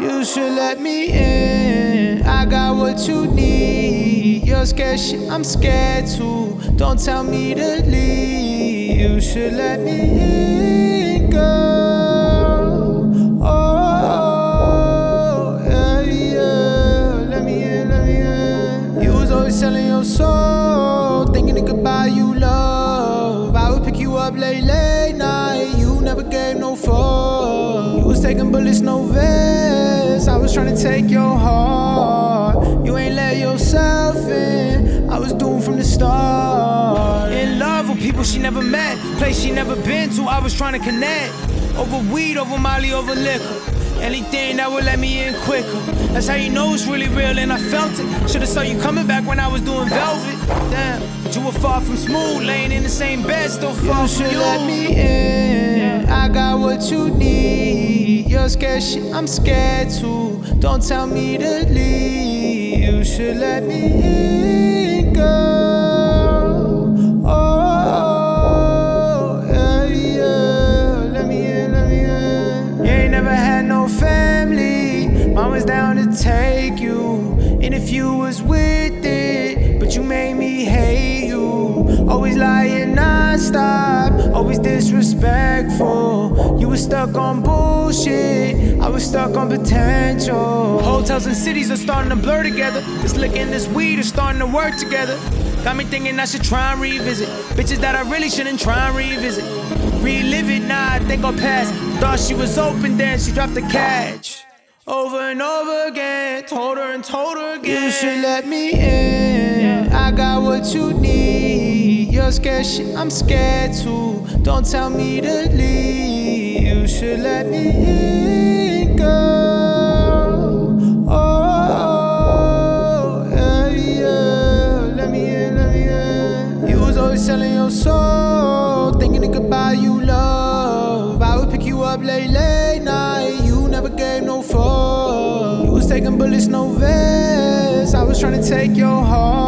You should let me in. I got what you need. You're scared, shit, I'm scared too. Don't tell me to leave. You should let me in, girl. Oh, yeah, yeah. Let me in, let me in. You was always selling your soul, thinking it could buy you love. I would pick you up late, late night. You never gave no fuck. You was taking bullets, no vest. I was trying to take your heart. You ain't let yourself in. I was doomed from the start. In love with people she never met, place she never been to. I was trying to connect. Over weed, over Molly, over liquor. Anything that would let me in quicker. That's how you know it's really real, and I felt it. Should've saw you coming back when I was doing velvet. Damn, but you were far from smooth. Laying in the same bed, still far from you. You should let me in. I got what you need. You're scared, shit, I'm scared too. Don't tell me to leave. You should let me in, girl. Oh, yeah, yeah. Let me in, let me in. You ain't never had no family. Mom was down to take you. And if you was with it, but you made me hate you. Always lying nonstop, always disrespectful. You was stuck on bullshit. I was stuck on potential. Hotels and cities are starting to blur together. This lick and this weed are starting to work together. Got me thinking I should try and revisit bitches that I really shouldn't try and revisit. Relive it, now I think I'll pass. Thought she was open, then she dropped the catch. Over and over again, told her again. You should let me in. I got what you need. You're scared, shit, I'm scared too. Don't tell me to leave. You should let me in, girl. Oh, yeah, yeah. Let me in, let me in. You was always selling your soul, thinking it could buy you love. I would pick you up late, late night. You never gave no fuck. You was taking bullets, no vest. I was trying to take your heart.